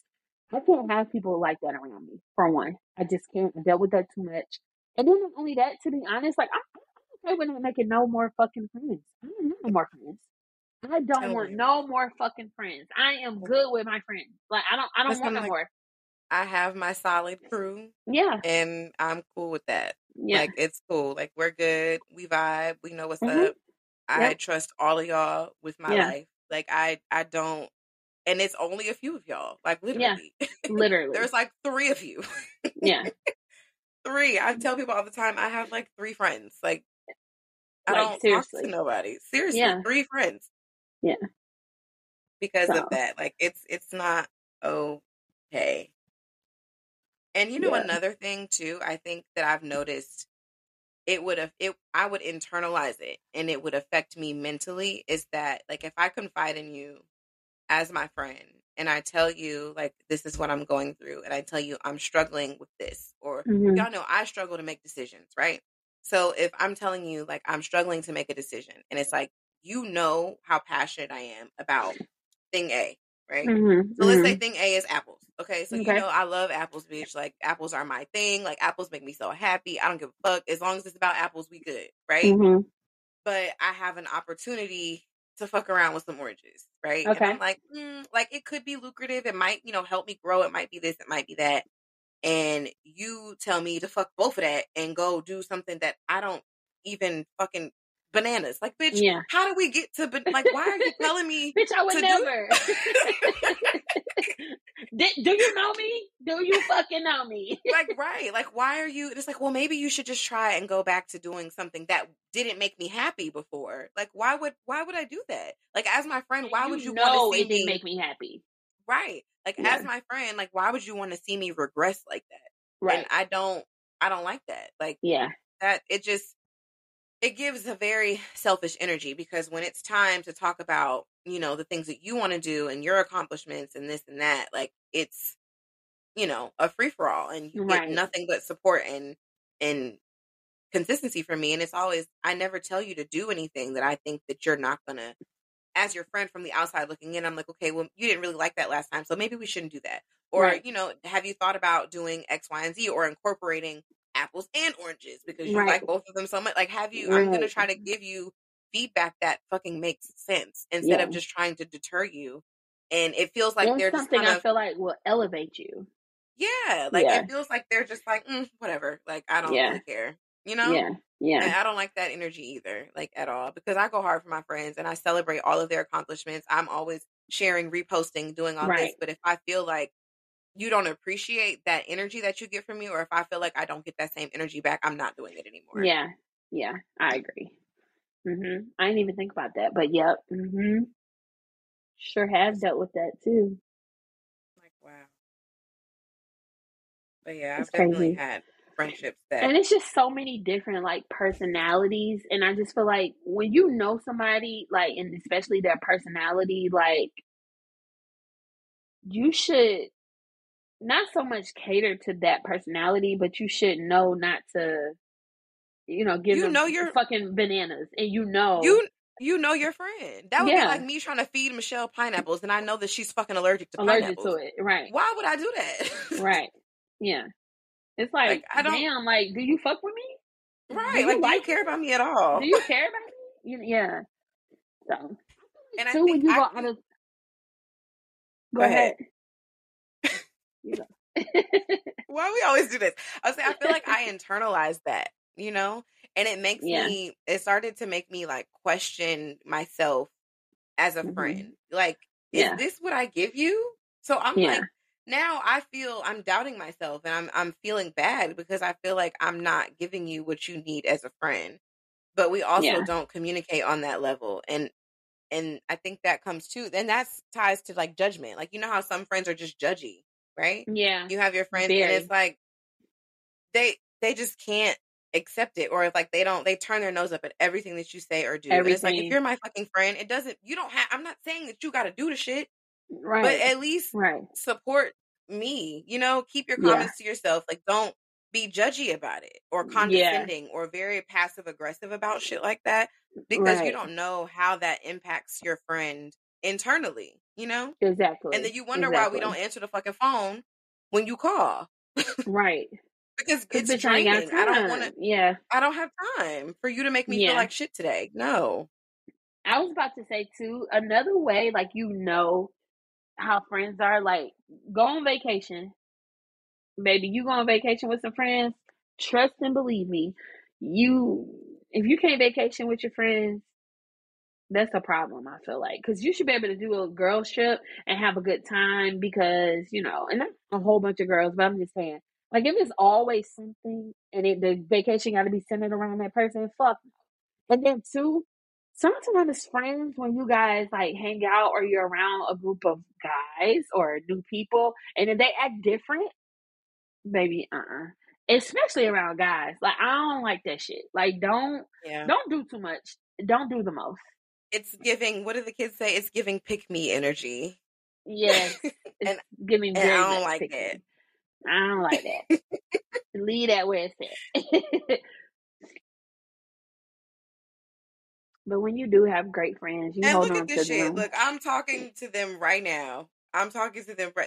I can't have people like that around me, for one. I just can't. I dealt with that too much. And then not only that, to be honest, like, I'm okay with not making no more fucking friends. I don't need no more friends. I don't want no more fucking friends. I am good with my friends. Like, I don't want no more. I have my solid crew. Yeah. And I'm cool with that. Yeah. Like, it's cool. Like, we're good. We vibe. We know what's up. I trust all of y'all with my life. Like, I don't. And it's only a few of y'all. Like, literally. Yeah. Literally. There's, like, 3 of you. Yeah. 3. I tell people all the time, I have, like, 3 friends. Like, I don't seriously talk to nobody. Seriously. Yeah. 3 friends. Yeah. Because of that. Like, it's not okay. And you know, another thing too, I think that I've noticed I would internalize it and it would affect me mentally, is that, like, if I confide in you as my friend and I tell you, like, this is what I'm going through, and I tell you I'm struggling with this, or y'all know I struggle to make decisions, right? So if I'm telling you, like, I'm struggling to make a decision, and it's like, you know how passionate I am about thing A. Right. Mm-hmm. So let's say thing A is apples. Okay. So, you know, I love apples, bitch. Like, apples are my thing. Like, apples make me so happy. I don't give a fuck. As long as it's about apples, we good. Right. Mm-hmm. But I have an opportunity to fuck around with some oranges. Right. Okay. And I'm like, like, it could be lucrative. It might, you know, help me grow. It might be this. It might be that. And you tell me to fuck both of that and go do something that I don't even fucking bananas. Like, bitch, how do we get to, like, why are you telling me? Bitch, I would never. Do you know me? Do you fucking know me? Like, right. Like, why are you? It's like, well, maybe you should just try and go back to doing something that didn't make me happy before. Like, why would I do that? Like, as my friend, why would you want to see me? It didn't make me happy. Right. Like, as my friend, like, why would you want to see me regress like that? Right. And I don't like that. Like, that, it just, it gives a very selfish energy, because when it's time to talk about, you know, the things that you want to do and your accomplishments and this and that, like, it's, you know, a free for all, and you get nothing but support and consistency from me. And it's always, I never tell you to do anything that I think that you're not going to, as your friend from the outside looking in, I'm like, okay, well, you didn't really like that last time, so maybe we shouldn't do that. Or, you know, have you thought about doing X, Y, and Z, or incorporating apples and oranges because you like both of them so much? Like, have you, I'm going to try to give you feedback that fucking makes sense instead of just trying to deter you. And it feels like there's something I feel like will elevate you. Yeah. Like, it feels like they're just like, whatever. Like, I don't really care, you know? Yeah. Yeah. And I don't like that energy either, like, at all, because I go hard for my friends and I celebrate all of their accomplishments. I'm always sharing, reposting, doing all this. But if I feel like you don't appreciate that energy that you get from me, or if I feel like I don't get that same energy back, I'm not doing it anymore. Yeah. Yeah. I agree. Mm-hmm. I didn't even think about that, but yep. Mm-hmm. Sure have dealt with that too. Like, wow. But yeah, I've definitely had friendships that. And it's just so many different, like, personalities. And I just feel like when you know somebody, like, and especially their personality, like, you should not so much cater to that personality, but you should know not to, you know, give them your fucking bananas. And you know your friend. That would be like me trying to feed Michelle pineapples, and I know that she's fucking allergic to it. Right. Why would I do that? Right. Yeah. It's like I don't, damn, like, do you fuck with me? Right. Like, do you care about me at all? Do you care about me? Yeah. So, and I think when you go out of, go ahead. Why we always do this? I was like, I feel like I internalized that, you know, and it makes me, it started to make me, like, question myself as a friend. Like, is this what I give you? So I'm like, now I feel I'm doubting myself, and I'm feeling bad because I feel like I'm not giving you what you need as a friend. But we also don't communicate on that level. And I think that comes too. Then that ties to, like, judgment. Like, you know how some friends are just judgy. Right? Yeah. You have your friends and it's like they just can't accept it, or if, like, they turn their nose up at everything that you say or do. And it's like, if you're my fucking friend, I'm not saying that you gotta do the shit. Right. But at least support me. You know, keep your comments to yourself. Like, don't be judgy about it or condescending or very passive aggressive about shit like that. Because you don't know how that impacts your friend internally. You know? Exactly. And then you wonder why we don't answer the fucking phone when you call. Right. Because it's draining. I don't want to. Yeah. I don't have time for you to make me feel like shit today. No. I was about to say too, another way, like, you know how friends are, like, go on vacation baby, you go on vacation with some friends, trust and believe me, if you can't vacation with your friends, that's a problem, I feel like. Because you should be able to do a girl trip and have a good time because, you know, and not a whole bunch of girls, but I'm just saying, like, if it's always something and the vacation got to be centered around that person, fuck. And then, two, sometimes it's friends when you guys, like, hang out or you're around a group of guys or new people, and if they act different, baby, especially around guys. Like, I don't like that shit. Like, don't do too much. Don't do the most. It's giving, what do the kids say? It's giving pick-me energy. Yes. And giving very and I don't like pick-me. That. I don't like that. Leave that where it's at. But when you do have great friends, you and hold on to them. Look at this shit. Look, I'm talking to them right now.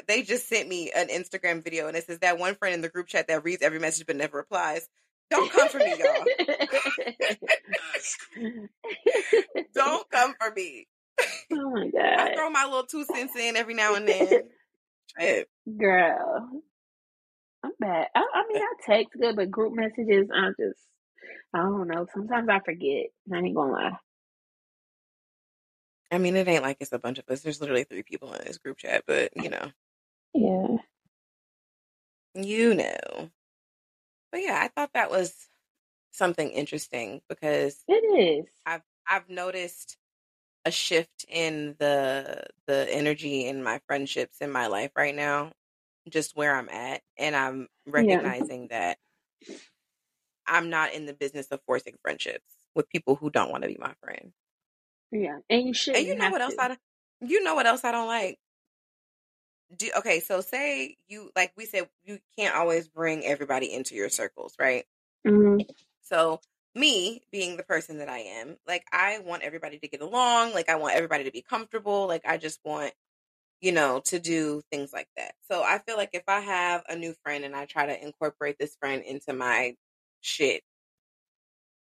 They just sent me an Instagram video, and it says that one friend in the group chat that reads every message but never replies. Don't come for me, y'all. Don't come for me. Oh, my God. I throw my little 2 cents in every now and then. Shit. Girl. I'm bad. I mean, I text good, but group messages, I don't know. Sometimes I forget. I ain't gonna lie. I mean, it ain't like it's a bunch of us. There's literally 3 people in this group chat, but, you know. Yeah. You know. But, yeah, I thought that was something interesting because it is. I've noticed a shift in the energy in my friendships in my life right now, just where I'm at. And I'm recognizing that I'm not in the business of forcing friendships with people who don't want to be my friend. Yeah, and you shouldn't. And you know what else you know what else I don't like? Okay, so say you, like we said, you can't always bring everybody into your circles, right? Mm-hmm. So me being the person that I am, like I want everybody to get along, like I want everybody to be comfortable, like I just want, you know, to do things like that. So I feel like if I have a new friend and I try to incorporate this friend into my shit,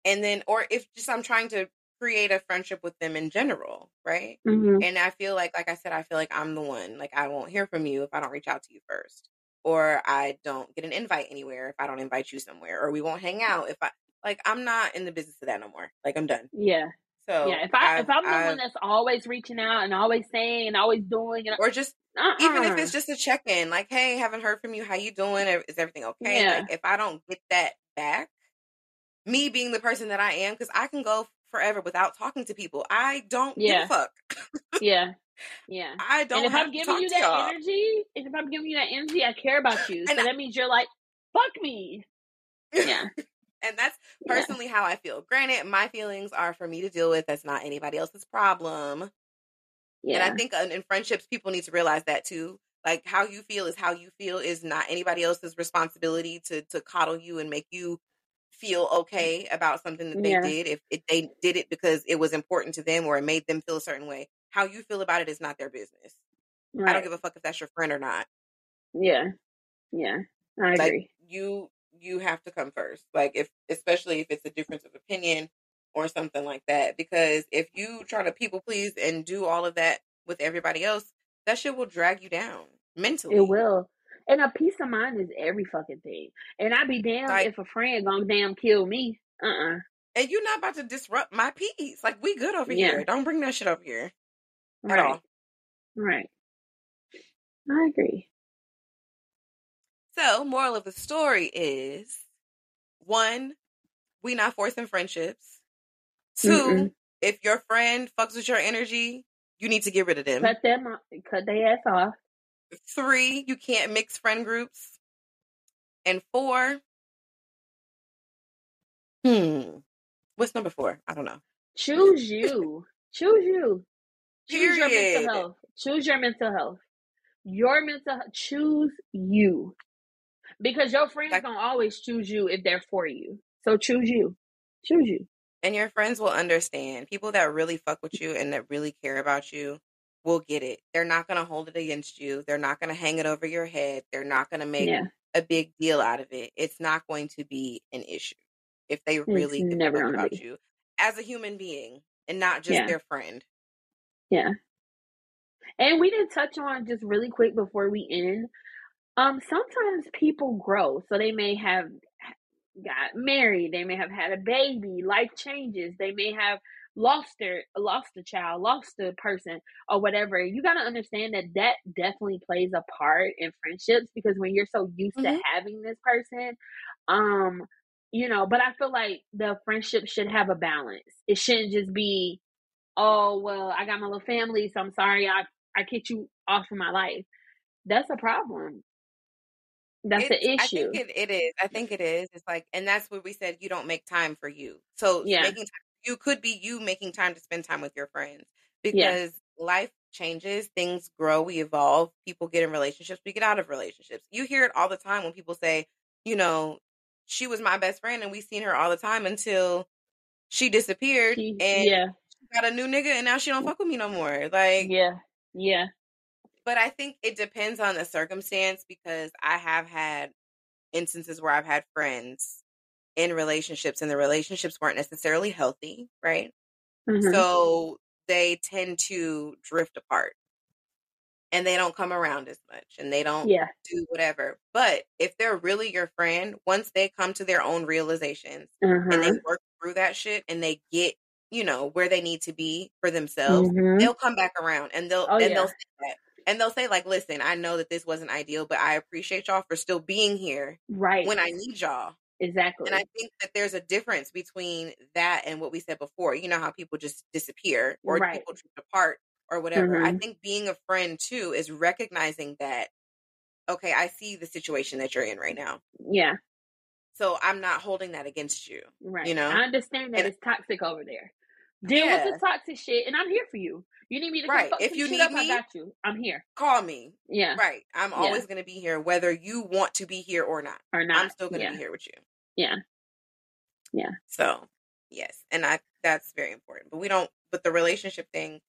and then, or if just I'm trying to create a friendship with them in general, right? Mm-hmm. And I feel like I said, I feel like I'm the one. Like, I won't hear from you if I don't reach out to you first. Or I don't get an invite anywhere if I don't invite you somewhere. Or we won't hang out if I... Like, I'm not in the business of that no more. Like, I'm done. Yeah. So... Yeah, if I'm the one that's always reaching out and always saying and always doing... And, or just... Even if it's just a check-in. Like, hey, haven't heard from you. How you doing? Is everything okay? Yeah. Like, if I don't get that back, me being the person that I am, because I can go forever without talking to people. I don't give a fuck. yeah. I don't. And if I'm giving you that energy, I care about you. So that means you're like, fuck me. Yeah. And that's personally how I feel. Granted, my feelings are for me to deal with. That's not anybody else's problem. Yeah. And I think in friendships, people need to realize that too. Like how you feel is not anybody else's responsibility to coddle you and make you feel okay about something that they did. If they did it because it was important to them or it made them feel a certain way, how you feel about it is not their business. Right. I don't give a fuck if that's your friend or not. Yeah, I agree. Like, you have to come first. Like especially if it's a difference of opinion or something like that. Because if you try to people please and do all of that with everybody else, that shit will drag you down mentally. It will. And a peace of mind is every fucking thing. And I'd be damned if a friend gonna damn kill me. And you're not about to disrupt my peace. Like, we good over here. Don't bring that shit over here. Right. At all. Right. I agree. So, moral of the story is, 1, we not forcing friendships. 2, if your friend fucks with your energy, you need to get rid of them. Cut their ass off. 3, you can't mix friend groups. And 4, what's number 4? I don't know. Choose you. Choose you. Choose your mental health. Choose you. Because your friends don't always choose you if they're for you. So choose you. And your friends will understand. People that really fuck with you and that really care about you will get it. They're not going to hold it against you. They're not going to hang it over your head. They're not going to make a big deal out of it. It's not going to be an issue if they really care about you as a human being and not just their friend. Yeah. And we didn't touch on, just really quick before we end, Sometimes people grow, so they may have got married, they may have had a baby, life changes, they may have lost a child, lost a person, or whatever. You got to understand that that definitely plays a part in friendships, because when you're so used to having this person, you know, but I feel like the friendship should have a balance. It shouldn't just be, oh, well, I got my little family, so I'm sorry I kicked you off from my life. That's a problem. That's the issue. I think it is. I think it is. It's like, and that's what we said, you don't make time for you. So making time, you could be you making time to spend time with your friends, because life changes, things grow, we evolve, people get in relationships, we get out of relationships. You hear it all the time when people say, you know, she was my best friend and we seen her all the time until she disappeared and she got a new nigga and now she don't fuck with me no more. Like, yeah. But I think it depends on the circumstance, because I have had instances where I've had friends in relationships and the relationships weren't necessarily healthy, right? So they tend to drift apart and they don't come around as much and they don't do whatever. But if they're really your friend, once they come to their own realizations and they work through that shit and they get, you know, where they need to be for themselves, they'll come back around and they'll say that. And they'll say, like, listen, I know that this wasn't ideal, but I appreciate y'all for still being here when I need y'all. Exactly. And I think that there's a difference between that and what we said before. You know how people just disappear or people drift apart or whatever. I think being a friend, too, is recognizing that, okay, I see the situation that you're in right now. Yeah. So I'm not holding that against you. Right. You know? I understand that it's toxic over there. Deal with the toxic shit, and I'm here for you. You need me to come if you need up, me, I got you. I'm here. Call me. Yeah. Right. I'm always going to be here, whether you want to be here or not. I'm still going to be here with you. Yeah. Yeah. So, yes, and that's very important. But the relationship thing,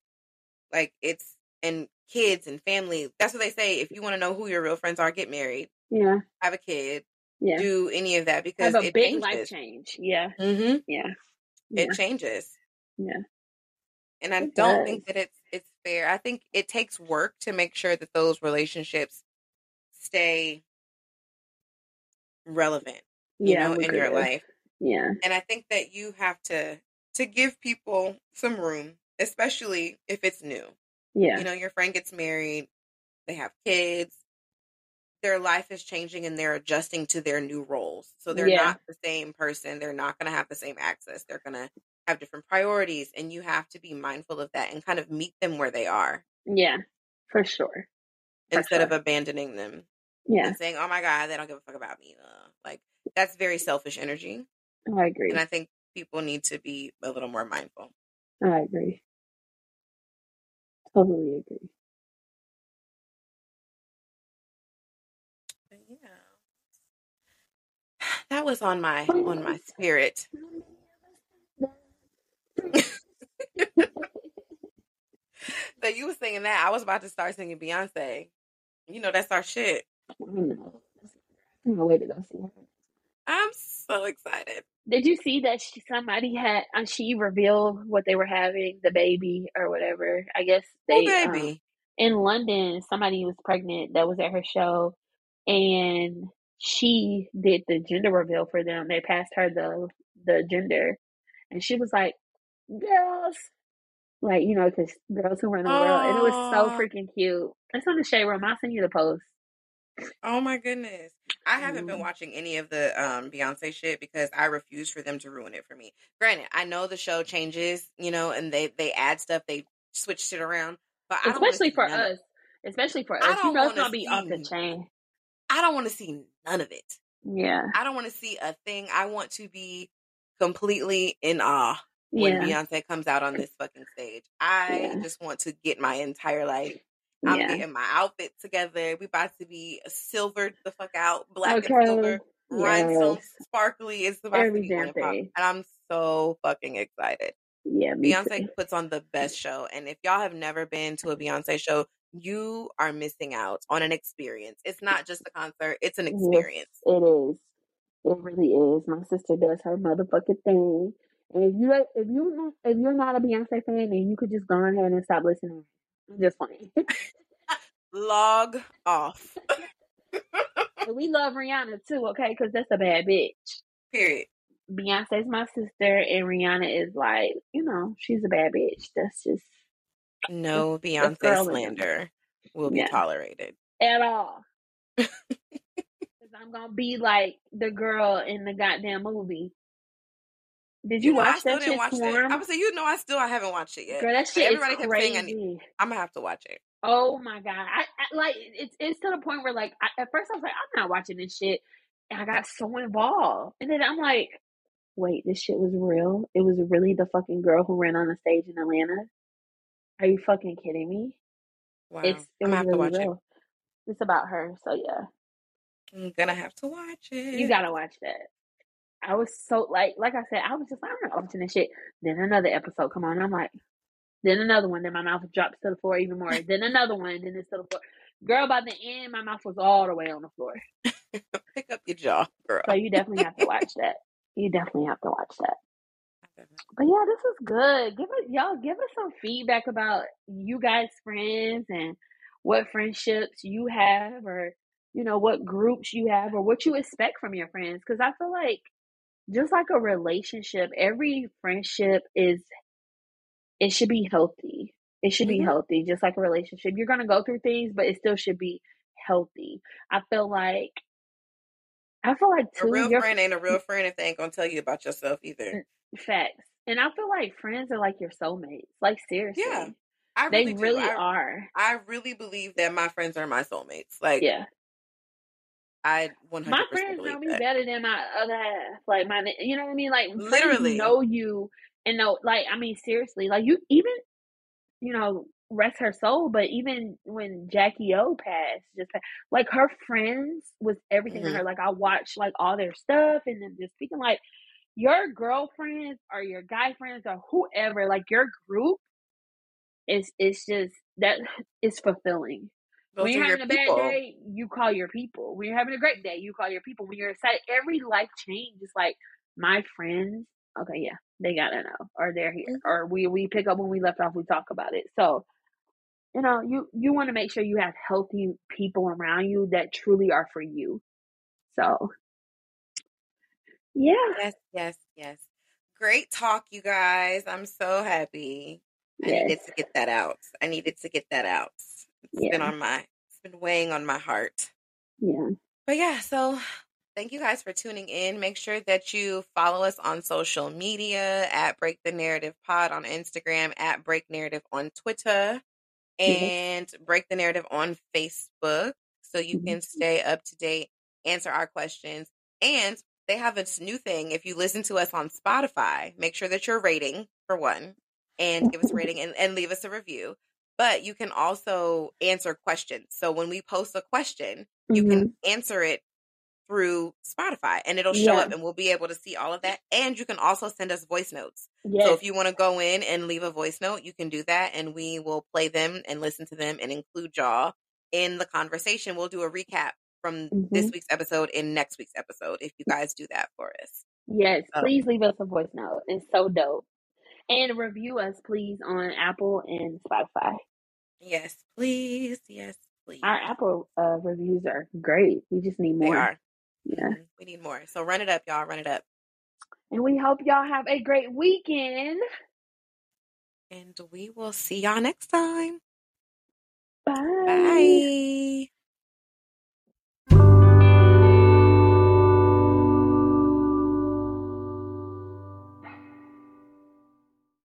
like, it's, and kids and family. That's what they say. If you want to know who your real friends are, get married. Yeah. Have a kid. Yeah. Do any of that, because have a big changes. Life change. Yeah. Mm-hmm. Yeah. It changes. Yeah. And I don't think that it's fair. I think it takes work to make sure that those relationships stay relevant, you know, in your life. Yeah. And I think that you have to give people some room, especially if it's new. Yeah. You know, your friend gets married, they have kids, their life is changing and they're adjusting to their new roles. So they're not the same person. They're not going to have the same access. They're going to have different priorities, and you have to be mindful of that and kind of meet them where they are. Yeah, for sure. Instead of abandoning them. Yeah. And saying, oh my God, they don't give a fuck about me. Like, that's very selfish energy. I agree. And I think people need to be a little more mindful. I agree. Totally agree. But yeah. That was on my spirit. So you were singing that. I was about to start singing Beyonce. You know, that's our shit. I know. I'm gonna wait to go see her. I'm so excited. Did you see that somebody revealed what they were having, the baby or whatever? I guess in London, somebody was pregnant that was at her show, and she did the gender reveal for them. They passed her the gender. And she was like, girls. Like, you know, because girls who run the world. And it was so freaking cute. It's on the Shade Room. I'll send you the post. Oh, my goodness. I haven't been watching any of the Beyonce shit because I refuse for them to ruin it for me. Granted, I know the show changes, you know, and they add stuff. They switch shit around. But Especially for us. You know, it's going to be off the chain. I don't want to see none of it. Yeah. I don't want to see a thing. I want to be completely in awe when Beyonce comes out on this fucking stage. I just want to get my entire life. I'm getting my outfit together. We about to be silvered the fuck out, black and silver, rhinestone, sparkly. It's about to be one of them, and I'm so fucking excited. Yeah, Beyonce puts on the best show, and if y'all have never been to a Beyonce show, you are missing out on an experience. It's not just a concert; it's an experience. Yes, it is. It really is. My sister does her motherfucking thing, and if you're not a Beyonce fan, then you could just go ahead and stop listening. I'm just playing. Log off. And we love Rihanna too, okay? Because that's a bad bitch. Period. Beyonce's my sister, and Rihanna is like, you know, she's a bad bitch. That's just no Beyonce slander will be tolerated at all. Because I'm gonna be like the girl in the goddamn movie. Did you watch that shit, Swarm? I would say, you know, I haven't watched it yet. Girl, that shit everybody is crazy. I'm gonna have to watch it. Oh my god! I like it's to the point where like at first I was like, I'm not watching this shit, and I got so involved, and then I'm like, wait, this shit was real. It was really the fucking girl who ran on the stage in Atlanta. Are you fucking kidding me? Wow! I'm gonna have to watch it. It's about her, so yeah. I'm gonna have to watch it. You gotta watch that. I was so like I said, I was just like, I'm not watching this shit. Then another episode come on, I'm like, then another one. Then my mouth drops to the floor even more. Then another one. Then it's to the floor. Girl, by the end, my mouth was all the way on the floor. Pick up your jaw, girl. So you definitely have to watch that. You definitely have to watch that. But yeah, this was good. Give us some feedback about you guys' friends and what friendships you have, or you know what groups you have, or what you expect from your friends. Because I feel like just like a relationship, every friendship it should be healthy. It should be healthy, just like a relationship. You're going to go through things, but it still should be healthy. I feel like too, a real friend ain't a real friend if they ain't going to tell you about yourself either. Facts. And I feel like friends are like your soulmates. Like, seriously. Yeah. They really are. I really believe that my friends are my soulmates. Like, yeah. I 100% my friends know me better than my other half. Like, my, you know what I mean? Like, literally know you. And no, like, I mean, seriously, like you even, you know, rest her soul. But even when Jackie O passed, like her friends was everything to her. Like I watched like all their stuff and then just speaking like your girlfriends or your guy friends or whoever, like your group is, it's just that it's fulfilling. Those when you're having a bad day, you call your people. When you're having a great day, you call your people. When you're excited, every life change is like my friends. Okay, yeah, they gotta know, or they're here, or we pick up when we left off. We talk about it, so you know you want to make sure you have healthy people around you that truly are for you. So, yeah, yes, great talk, you guys. I'm so happy. I needed to get that out. It's been weighing on my heart. Yeah, but yeah, so. Thank you guys for tuning in. Make sure that you follow us on social media at Break the Narrative Pod on Instagram, at Break Narrative on Twitter, and Break the Narrative on Facebook so you can stay up to date, answer our questions. And they have this new thing. If you listen to us on Spotify, make sure that you're rating for one and give us a rating and leave us a review. But you can also answer questions. So when we post a question, you can answer it through Spotify and it'll show up and we'll be able to see all of that. And you can also send us voice notes. Yes. So if you want to go in and leave a voice note, you can do that and we will play them and listen to them and include y'all in the conversation. We'll do a recap from this week's episode and next week's episode if you guys do that for us. Yes, please leave us a voice note. It's so dope. And review us please on Apple and Spotify. Yes, please. Yes, please. Our Apple reviews are great. We just need more. They are. Yeah, we need more. So run it up, y'all. Run it up. And we hope y'all have a great weekend. And we will see y'all next time. Bye. Bye.